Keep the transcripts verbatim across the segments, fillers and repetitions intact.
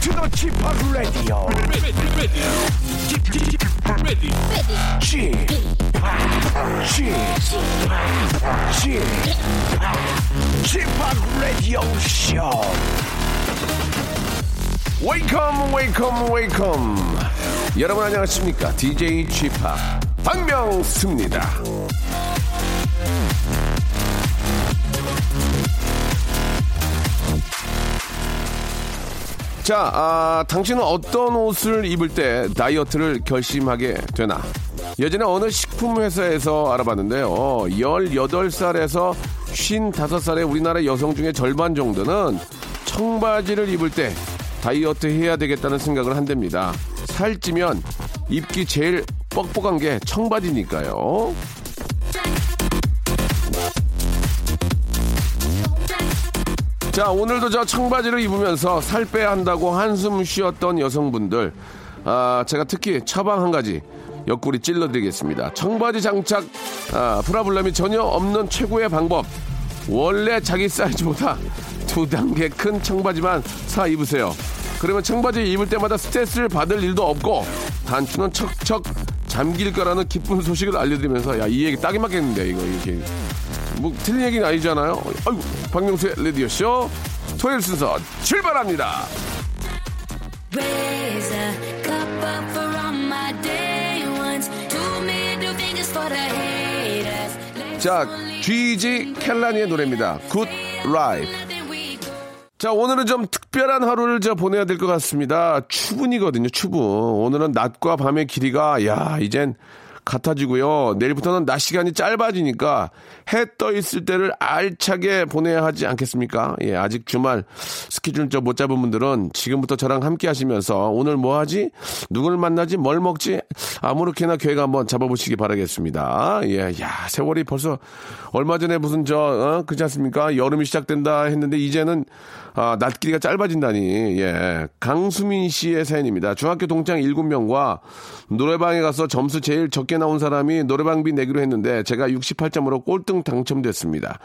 to the 지팍 radio. Ready, ready, 지팍 radio. 지팍, 지팍, 지팍, 지팍 radio show. Welcome, welcome, welcome. 여러분 안녕하십니까? 디제이 지팍 박명수입니다. 자, 아, 당신은 어떤 옷을 입을 때 다이어트를 결심하게 되나? 예전에 어느 식품회사에서 알아봤는데요. 열여덟 살에서 쉰다섯 살의 우리나라 여성 중에 절반 정도는 청바지를 입을 때 다이어트 해야 되겠다는 생각을 한답니다. 살찌면 입기 제일 뻑뻑한 게 청바지니까요. 자, 오늘도 저 청바지를 입으면서 살 빼야 한다고 한숨 쉬었던 여성분들, 아, 제가 특히 처방 한 가지 옆구리 찔러드리겠습니다. 청바지 장착, 아, 프라블럼이 전혀 없는 최고의 방법. 원래 자기 사이즈보다 두 단계 큰 청바지만 사 입으세요. 그러면 청바지 입을 때마다 스트레스를 받을 일도 없고 단추는 척척 잠길 거라는 기쁜 소식을 알려드리면서, 야, 이 얘기 딱이 맞겠는데, 이거, 이렇게. 뭐, 틀린 얘기는 아니잖아요. 아이고, 박명수의 라디오쇼 토요일 순서 출발합니다. 자, 지지 켈라니의 노래입니다. Good Life. 자, 오늘은 좀 특별한 하루를 저 보내야 될 것 같습니다. 추분이거든요, 추분. 오늘은 낮과 밤의 길이가, 야, 이젠 같아지고요. 내일부터는 낮 시간이 짧아지니까 해 떠 있을 때를 알차게 보내야 하지 않겠습니까? 예, 아직 주말 스케줄 저 못 잡은 분들은 지금부터 저랑 함께 하시면서 오늘 뭐 하지? 누구를 만나지? 뭘 먹지? 아무렇게나 계획 한번 잡아보시기 바라겠습니다. 예, 야, 세월이 벌써 얼마 전에 무슨 저, 어, 그렇지 않습니까? 여름이 시작된다 했는데 이제는, 아, 낮 길이가 짧아진다니. 예. 강수민 씨의 사연입니다. 중학교 동창 일곱 명과 노래방에 가서 점수 제일 적게 나온 사람이 노래방비 내기로 했는데 제가 육십팔 점으로 꼴등 당첨됐습니다.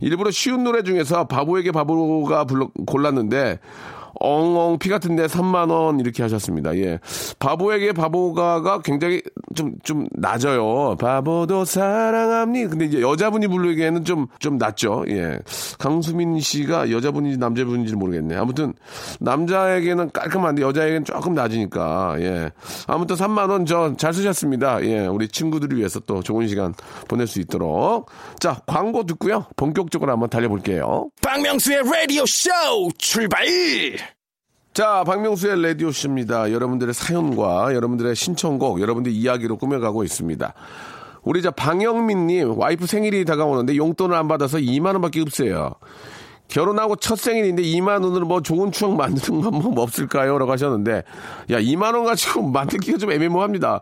일부러 쉬운 노래 중에서 바보에게 바보가 불러, 골랐는데 엉엉 피 같은데 삼만 원 이렇게 하셨습니다. 예. 바보에게 바보가가 굉장히 좀, 좀 낮아요. 바보도 사랑합니다. 근데 이제 여자분이 부르기에는 좀, 좀 낮죠. 예. 강수민 씨가 여자분인지 남자분인지 모르겠네. 아무튼, 남자에게는 깔끔한데 여자에게는 조금 낮으니까. 예. 아무튼 삼만 원 저 잘 쓰셨습니다. 예. 우리 친구들을 위해서 또 좋은 시간 보낼 수 있도록. 자, 광고 듣고요. 본격적으로 한번 달려볼게요. 박명수의 라디오 쇼 출발! 자, 박명수의 라디오쇼입니다. 여러분들의 사연과 여러분들의 신청곡, 여러분들 이야기로 꾸며가고 있습니다. 우리 자 방영민님, 와이프 생일이 다가오는데 용돈을 안 받아서 이만 원밖에 없어요. 결혼하고 첫 생일인데 이만 원으로 뭐 좋은 추억 만드는 건 뭐 없을까요? 라고 하셨는데, 야, 이만 원 가지고 만들기가 좀 애매모호합니다.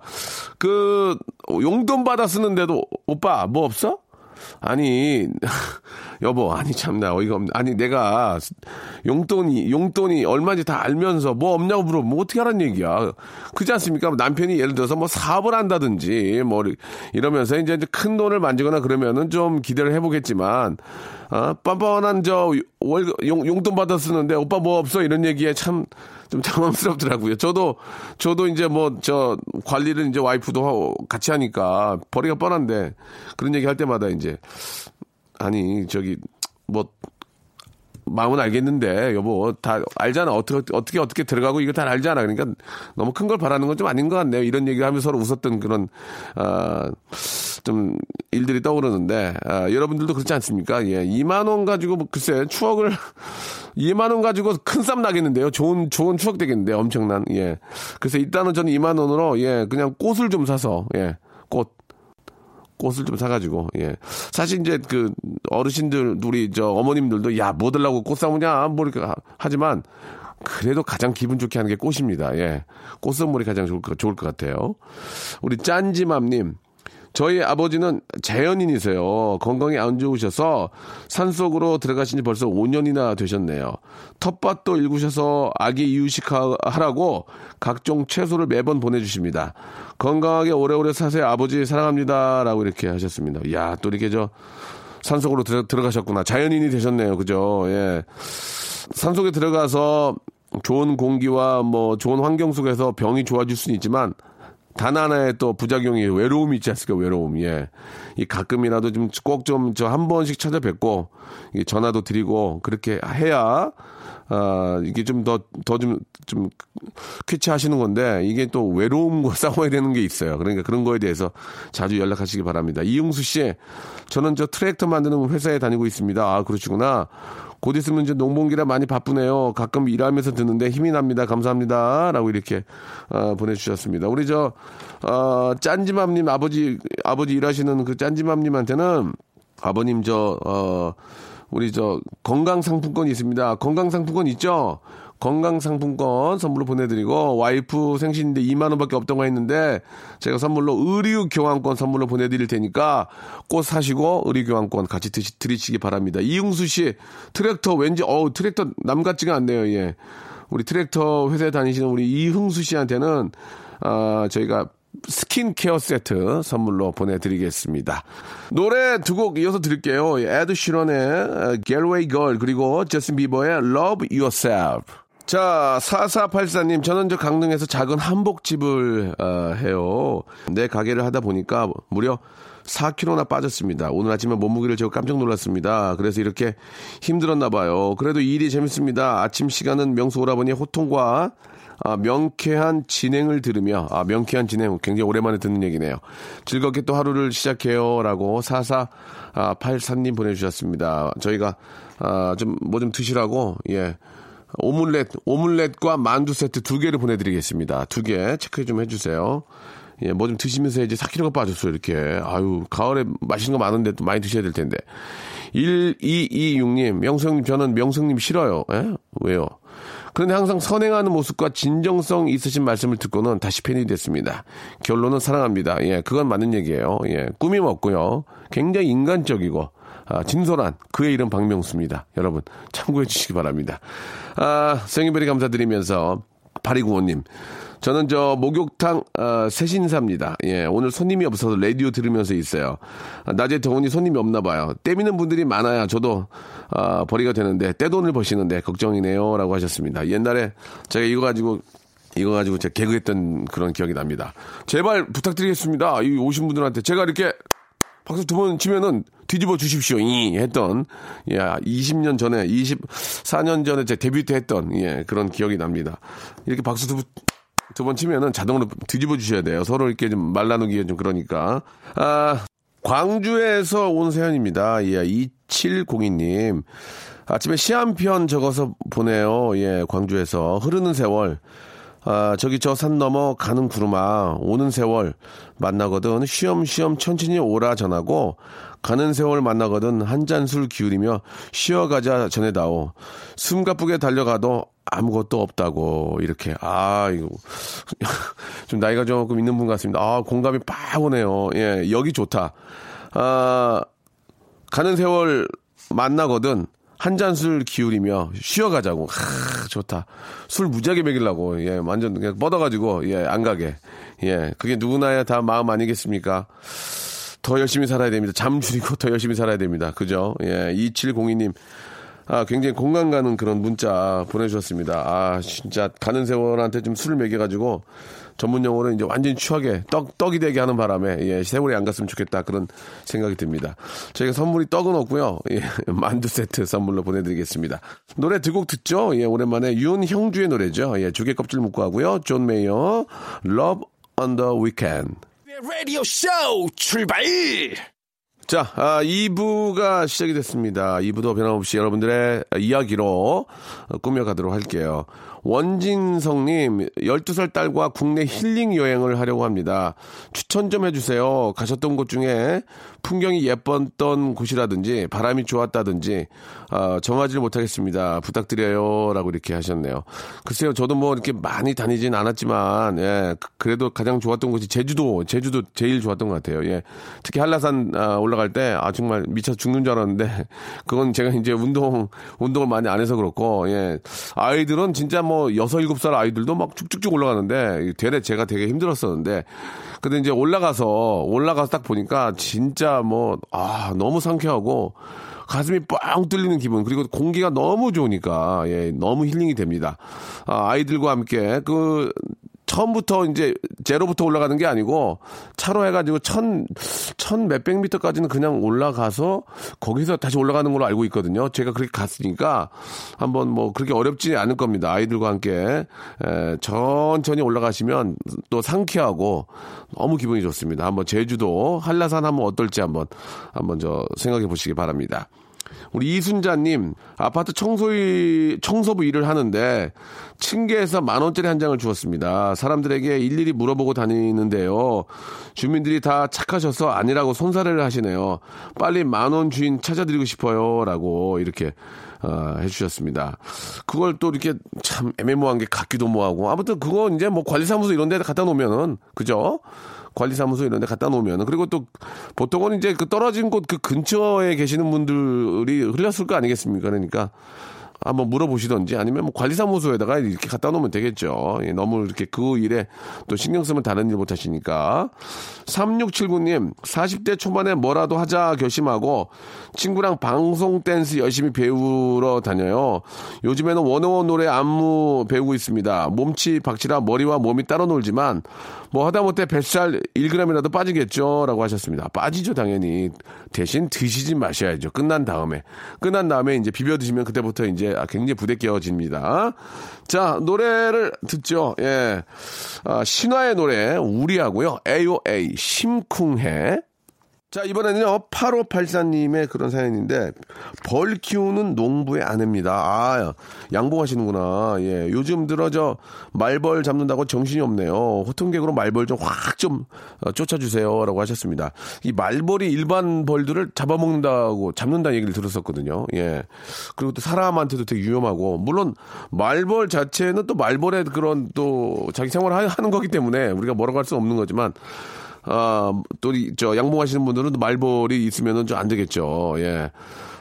그 용돈 받아 쓰는데도 오빠 뭐 없어? 아니, 여보, 아니, 참나, 어이가 없네. 아니, 내가 용돈이, 용돈이 얼마인지 다 알면서 뭐 없냐고 물어보면 뭐 어떻게 하란 얘기야. 그렇지 않습니까? 남편이 예를 들어서 뭐 사업을 한다든지, 뭐, 이러면서 이제 큰 돈을 만지거나 그러면은 좀 기대를 해보겠지만, 아, 뻔뻔한 저 월, 용, 용돈 받아 쓰는데 오빠 뭐 없어? 이런 얘기에 참, 좀 당황스럽더라고요. 저도, 저도 이제 뭐, 저, 관리를 이제 와이프도 하고 같이 하니까 벌이가 뻔한데, 그런 얘기 할 때마다 이제, 아니, 저기, 뭐, 마음은 알겠는데, 여보, 다 알잖아. 어떻게, 어떻게, 어떻게 들어가고 이거 다 알잖아. 그러니까 너무 큰 걸 바라는 건 좀 아닌 것 같네요. 이런 얘기를 하면서 서로 웃었던 그런, 아, 좀, 일들이 떠오르는데, 아, 여러분들도 그렇지 않습니까? 예. 이만 원 가지고, 뭐, 글쎄, 추억을, 이만 원 가지고 큰 쌈 나겠는데요. 좋은, 좋은 추억 되겠는데요. 엄청난, 예. 그래서 일단은 저는 이만 원으로, 예, 그냥 꽃을 좀 사서, 예, 꽃. 꽃을 좀 사가지고, 예. 사실 이제 그 어르신들, 우리 저 어머님들도, 야, 뭐 들라고 꽃 사오냐, 뭐 이렇게 하지만, 그래도 가장 기분 좋게 하는 게 꽃입니다. 예. 꽃 선물이 가장 좋을 것, 좋을 것 같아요. 우리 짠지맘님. 저희 아버지는 자연인이세요. 건강이 안 좋으셔서 산속으로 들어가신 지 벌써 오 년이나 되셨네요. 텃밭도 일구셔서 아기 이유식하라고 각종 채소를 매번 보내주십니다. 건강하게 오래오래 사세요. 아버지 사랑합니다. 라고 이렇게 하셨습니다. 이야, 또 이렇게 저 산속으로 들어, 들어가셨구나. 자연인이 되셨네요. 그죠? 예. 산속에 들어가서 좋은 공기와 뭐 좋은 환경 속에서 병이 좋아질 수는 있지만 단 하나의 또 부작용이 외로움이 있지 않습니까? 외로움. 예. 이 가끔이라도 좀 꼭 좀 저 한 번씩 찾아뵙고 이 전화도 드리고 그렇게 해야 아, 이게 좀 더 더 좀 좀 쾌차하시는 건데 이게 또 외로움과 싸워야 되는 게 있어요. 그러니까 그런 거에 대해서 자주 연락하시기 바랍니다. 이용수 씨, 저는 저 트랙터 만드는 회사에 다니고 있습니다. 아, 그러시구나. 곧 있으면 이제 농번기라 많이 바쁘네요. 가끔 일하면서 듣는데 힘이 납니다. 감사합니다. 라고 이렇게 어, 보내주셨습니다. 우리 저 어, 짠지맘님 아버지 아버지 일하시는 그 짠지맘님한테는 아버님 저 어, 우리 저 건강 상품권이 있습니다. 건강 상품권 있죠? 건강 상품권 선물로 보내드리고 와이프 생신인데 이만 원밖에 없다고 했는데 제가 선물로 의류 교환권 선물로 보내드릴 테니까 꽃 사시고 의류 교환권 같이 드시, 드리시기 바랍니다. 이용수 씨 트랙터 왠지 어우 트랙터 남 같지가 않네요. 예, 우리 트랙터 회사에 다니시는 우리 이흥수 씨한테는 아, 저희가 스킨케어 세트 선물로 보내드리겠습니다. 노래 두 곡 이어서 드릴게요. 에드 시런의 갤웨이 걸 그리고 저스틴 비버의 Love Yourself. 자, 사사팔사님, 저는 저 강릉에서 작은 한복집을 어, 해요. 내 가게를 하다 보니까 무려 사 킬로그램나 빠졌습니다. 오늘 아침에 몸무게를 재고 깜짝 놀랐습니다. 그래서 이렇게 힘들었나 봐요. 그래도 일이 재밌습니다. 아침 시간은 명수 오라버니의 호통과 아, 명쾌한 진행을 들으며, 아, 명쾌한 진행, 굉장히 오랜만에 듣는 얘기네요. 즐겁게 또 하루를 시작해요. 라고 사사팔삼님 보내주셨습니다. 저희가, 아, 좀, 뭐 좀 드시라고, 예. 오믈렛, 오믈렛과 만두 세트 두 개를 보내드리겠습니다. 두 개 체크 좀 해주세요. 예, 뭐 좀 드시면서 이제 사 킬로그램가 빠졌어요. 이렇게. 아유, 가을에 맛있는 거 많은데 또 많이 드셔야 될 텐데. 일이이육님, 명성님, 저는 명성님 싫어요. 예? 왜요? 그런데 항상 선행하는 모습과 진정성 있으신 말씀을 듣고는 다시 팬이 됐습니다. 결론은 사랑합니다. 예, 그건 맞는 얘기예요. 예, 꾸밈 없고요. 굉장히 인간적이고 아, 진솔한 그의 이름 박명수입니다. 여러분 참고해 주시기 바랍니다. 아, 생일베리 감사드리면서 파리구호님. 저는 저 목욕탕 어, 세신사입니다. 예, 오늘 손님이 없어서 라디오 들으면서 있어요. 낮에 더우니 손님이 없나 봐요. 떼미는 분들이 많아야 저도 어, 벌이가 되는데 떼돈을 버시는데 걱정이네요. 라고 하셨습니다. 옛날에 제가 이거 가지고 이거 가지고 제가 개그했던 그런 기억이 납니다. 제발 부탁드리겠습니다. 이 오신 분들한테 제가 이렇게 박수 두 번 치면은 뒤집어 주십시오. 이 했던 야 이십 년 전에 이십사 년 전에 제 데뷔 때 했던 예 그런 기억이 납니다. 이렇게 박수 두 번 두 번 치면은 자동으로 뒤집어 주셔야 돼요. 서로 이렇게 좀 말 나누기에 좀 그러니까. 아, 광주에서 온 세연입니다. 예, 이칠공이님. 아침에 시 한 편 적어서 보내요. 예, 광주에서. 흐르는 세월. 아, 저기 저 산 넘어 가는 구름아. 오는 세월 만나거든. 쉬엄쉬엄 천천히 오라 전하고. 가는 세월 만나거든. 한 잔 술 기울이며 쉬어가자 전해다오. 숨 가쁘게 달려가도 아무것도 없다고 이렇게 아 이거 좀 나이가 조금 있는 분 같습니다. 아 공감이 빡 오네요. 예 여기 좋다. 아 가는 세월 만나거든 한 잔 술 기울이며 쉬어가자고. 아, 좋다. 술 무지하게 먹이려고 예 완전 그냥 뻗어가지고 예 안 가게 예 그게 누구나야 다 마음 아니겠습니까? 더 열심히 살아야 됩니다. 잠 줄이고 더 열심히 살아야 됩니다. 그죠? 예 이칠공이님. 아, 굉장히 공감 가는 그런 문자 보내주셨습니다. 아, 진짜 가는 세월한테 좀 술을 먹여가지고 전문 용어로 이제 완전히 취하게 떡, 떡이 되게 하는 바람에, 예, 세월이 안 갔으면 좋겠다. 그런 생각이 듭니다. 저희가 선물이 떡은 없고요. 예, 만두 세트 선물로 보내드리겠습니다. 노래 두 곡 듣죠? 예, 오랜만에 윤형주의 노래죠. 예, 조개 껍질 묶고 하고요. 존 메이어, Love on the Weekend. 라디오 쇼 출발! 자, 아, 이 부가 시작이 됐습니다. 이 부도 변함없이 여러분들의 이야기로 꾸며가도록 할게요. 원진성님, 열두 살 딸과 국내 힐링 여행을 하려고 합니다. 추천 좀 해주세요. 가셨던 곳 중에 풍경이 예뻤던 곳이라든지 바람이 좋았다든지 아, 정하지를 못하겠습니다. 부탁드려요. 라고 이렇게 하셨네요. 글쎄요, 저도 뭐 이렇게 많이 다니진 않았지만 예, 그래도 가장 좋았던 곳이 제주도, 제주도 제일 좋았던 것 같아요. 예, 특히 한라산 아, 올라 갈 때, 아, 정말 미쳐 죽는 줄 알았는데, 그건 제가 이제 운동, 운동을 많이 안 해서 그렇고, 예. 아이들은 진짜 뭐, 여섯, 일곱 살 아이들도 막 쭉쭉쭉 올라가는데, 되레 제가 되게 힘들었었는데, 근데 이제 올라가서, 올라가서 딱 보니까, 진짜 뭐, 아, 너무 상쾌하고, 가슴이 뻥 뚫리는 기분, 그리고 공기가 너무 좋으니까, 예, 너무 힐링이 됩니다. 아, 아이들과 함께, 그, 처음부터 이제 제로부터 올라가는 게 아니고 차로 해가지고 천, 천 몇백 미터까지는 그냥 올라가서 거기서 다시 올라가는 걸로 알고 있거든요. 제가 그렇게 갔으니까 한번 뭐 그렇게 어렵지 않을 겁니다. 아이들과 함께 에, 천천히 올라가시면 또 상쾌하고 너무 기분이 좋습니다. 한번 제주도 한라산 한번 어떨지 한번 한번 저 생각해 보시기 바랍니다. 우리 이순자님, 아파트 청소, 청소부 일을 하는데, 층계에서 만 원짜리 한 장을 주었습니다. 사람들에게 일일이 물어보고 다니는데요. 주민들이 다 착하셔서 아니라고 손사래를 하시네요. 빨리 만원 주인 찾아드리고 싶어요. 라고 이렇게, 어, 해주셨습니다. 그걸 또 이렇게 참 애매모호한 게 같기도 뭐하고. 아무튼 그거 이제 뭐 관리사무소 이런 데 갖다 놓으면은, 그죠? 관리사무소 이런 데 갖다 놓으면, 그리고 또 보통은 이제 그 떨어진 곳 그 근처에 계시는 분들이 흘렸을 거 아니겠습니까? 그러니까 한번 물어보시던지 아니면 뭐 관리사무소에다가 이렇게 갖다 놓으면 되겠죠. 예, 너무 이렇게 그 일에 또 신경 쓰면 다른 일 못 하시니까. 삼육칠구 님, 사십 대 초반에 뭐라도 하자 결심하고 친구랑 방송 댄스 열심히 배우러 다녀요. 요즘에는 원어원 노래 안무 배우고 있습니다. 몸치 박치라 머리와 몸이 따로 놀지만 뭐 하다못해 뱃살 일 그램이라도 빠지겠죠. 라고 하셨습니다. 빠지죠, 당연히. 대신 드시지 마셔야죠. 끝난 다음에. 끝난 다음에 이제 비벼 드시면 그때부터 이제 아, 굉장히 부대껴집니다. 자, 노래를 듣죠. 예. 아, 신화의 노래, 우리하고요. 에이오에이, 심쿵해. 자, 이번에는요, 팔오팔사 님의 그런 사연인데, 벌 키우는 농부의 아내입니다. 아, 양봉하시는구나. 예. 요즘 들어 저 말벌 잡는다고 정신이 없네요. 호통객으로 말벌 좀 확 좀 어, 쫓아주세요. 라고 하셨습니다. 이 말벌이 일반 벌들을 잡아먹는다고, 잡는다는 얘기를 들었었거든요. 예. 그리고 또 사람한테도 되게 위험하고, 물론 말벌 자체는 또 말벌의 그런 또 자기 생활을 하는 거기 때문에 우리가 뭐라고 할 수 없는 거지만, 아, 또, 저, 양봉하시는 분들은 또 말벌이 있으면은 좀 안 되겠죠. 예.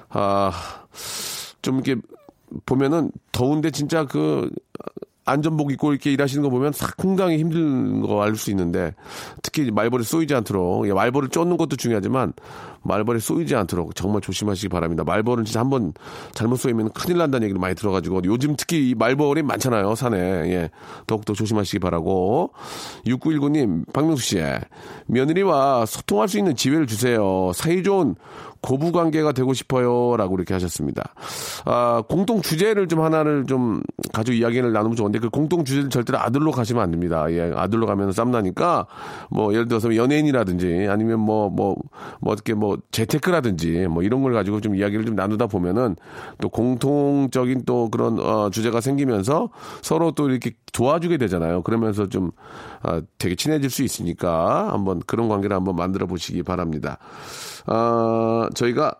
아, 좀 이렇게 보면은 더운데 진짜 그 안전복 입고 이렇게 일하시는 거 보면 상당히 힘든 거 알 수 있는데, 특히 말벌에 쏘이지 않도록, 예, 말벌을 쫓는 것도 중요하지만, 말벌에 쏘이지 않도록 정말 조심하시기 바랍니다. 말벌은 진짜 한번 잘못 쏘이면 큰일 난다는 얘기를 많이 들어가지고, 요즘 특히 이 말벌이 많잖아요, 산에. 예, 더욱더 조심하시기 바라고. 육구일구 님, 박명수 씨, 며느리와 소통할 수 있는 지혜를 주세요. 사이좋은 고부관계가 되고 싶어요. 라고 이렇게 하셨습니다. 아, 공통 주제를 좀 하나를 좀 가지고 이야기를 나누면 좋은데, 그 공통 주제를 절대로 아들로 가시면 안 됩니다. 예, 아들로 가면 쌈나니까, 뭐, 예를 들어서 연예인이라든지, 아니면 뭐, 뭐, 뭐, 어떻게 뭐, 재테크라든지, 뭐, 이런 걸 가지고 좀 이야기를 좀 나누다 보면은, 또 공통적인 또 그런, 어, 주제가 생기면서 서로 또 이렇게 도와주게 되잖아요. 그러면서 좀, 아, 되게 친해질 수 있으니까, 한번 그런 관계를 한번 만들어 보시기 바랍니다. 아, 저희가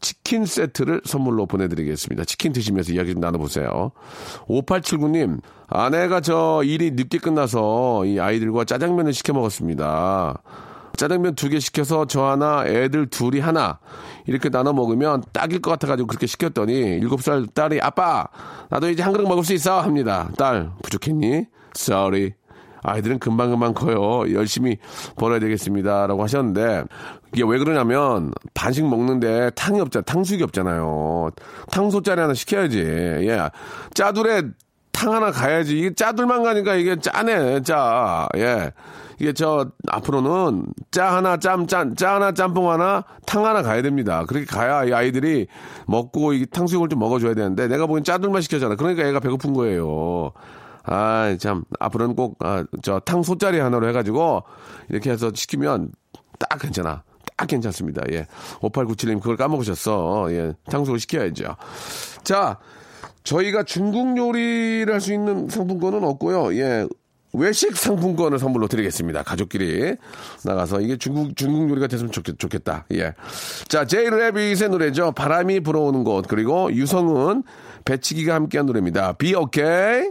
치킨 세트를 선물로 보내드리겠습니다. 치킨 드시면서 이야기 좀 나눠보세요. 오팔칠구 님, 아내가 저 일이 늦게 끝나서 이 아이들과 짜장면을 시켜 먹었습니다. 짜장면 두 개 시켜서 저 하나, 애들 둘이 하나 이렇게 나눠 먹으면 딱일 것 같아가지고 그렇게 시켰더니 일곱 살 딸이 아빠 나도 이제 한 그릇 먹을 수 있어 합니다. 딸 부족했니? Sorry. 아이들은 금방금방 커요. 열심히 벌어야 되겠습니다. 라고 하셨는데, 이게 왜 그러냐면, 반씩 먹는데 탕이 없잖아. 탕수육이 없잖아요. 탕수짜리 하나 시켜야지. 예. 짜둘에 탕 하나 가야지. 이게 짜둘만 가니까 이게 짜네. 짜. 예. 이게 저, 앞으로는 짜 하나, 짬, 짠, 짜 하나, 짬뽕 하나, 탕 하나 가야 됩니다. 그렇게 가야 이 아이들이 먹고 이 탕수육을 좀 먹어줘야 되는데, 내가 보기엔 짜둘만 시켜잖아. 그러니까 애가 배고픈 거예요. 아, 참, 앞으로는 꼭, 아, 저, 탕소짜리 하나로 해가지고, 이렇게 해서 시키면, 딱 괜찮아. 딱 괜찮습니다. 예. 오팔구칠 님, 그걸 까먹으셨어. 예. 탕수를 시켜야죠. 자, 저희가 중국 요리를 할 수 있는 상품권은 없고요. 예. 외식 상품권을 선물로 드리겠습니다. 가족끼리 나가서 이게 중국 중국 요리가 됐으면 좋겠, 좋겠다. 예, 자 제이 래빗의 노래죠. 바람이 불어오는 곳. 그리고 유성은 배치기가 함께한 노래입니다. Be okay.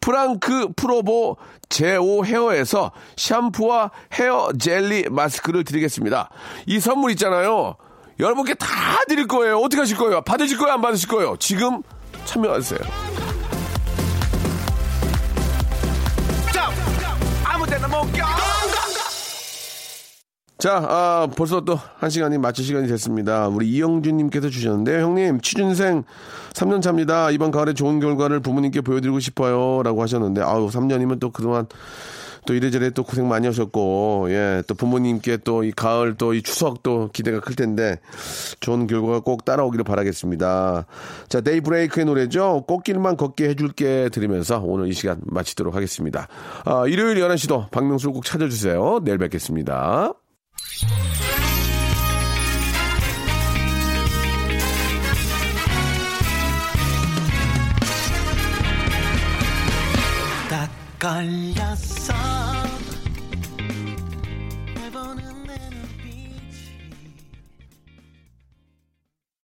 프랑크 프로보 제오 헤어에서 샴푸와 헤어 젤리 마스크를 드리겠습니다. 이 선물 있잖아요. 여러분께 다 드릴 거예요. 어떻게 하실 거예요? 받으실 거예요? 안 받으실 거예요? 지금 참여하세요. 자, 아, 벌써 또 한 시간이 마칠 시간이 됐습니다. 우리 이영준님께서 주셨는데요. 형님, 취준생 삼 년 차입니다. 이번 가을에 좋은 결과를 부모님께 보여드리고 싶어요. 라고 하셨는데, 아우, 삼 년이면 또 그동안 또 이래저래 또 고생 많이 하셨고, 예, 또 부모님께 또 이 가을 또 이 추석 또 기대가 클 텐데, 좋은 결과가 꼭 따라오기를 바라겠습니다. 자, 데이브레이크의 노래죠. 꽃길만 걷게 해줄게 드리면서 오늘 이 시간 마치도록 하겠습니다. 아, 일요일 열한 시도 박명수를 꼭 찾아주세요. 내일 뵙겠습니다. 딱 걸렸어.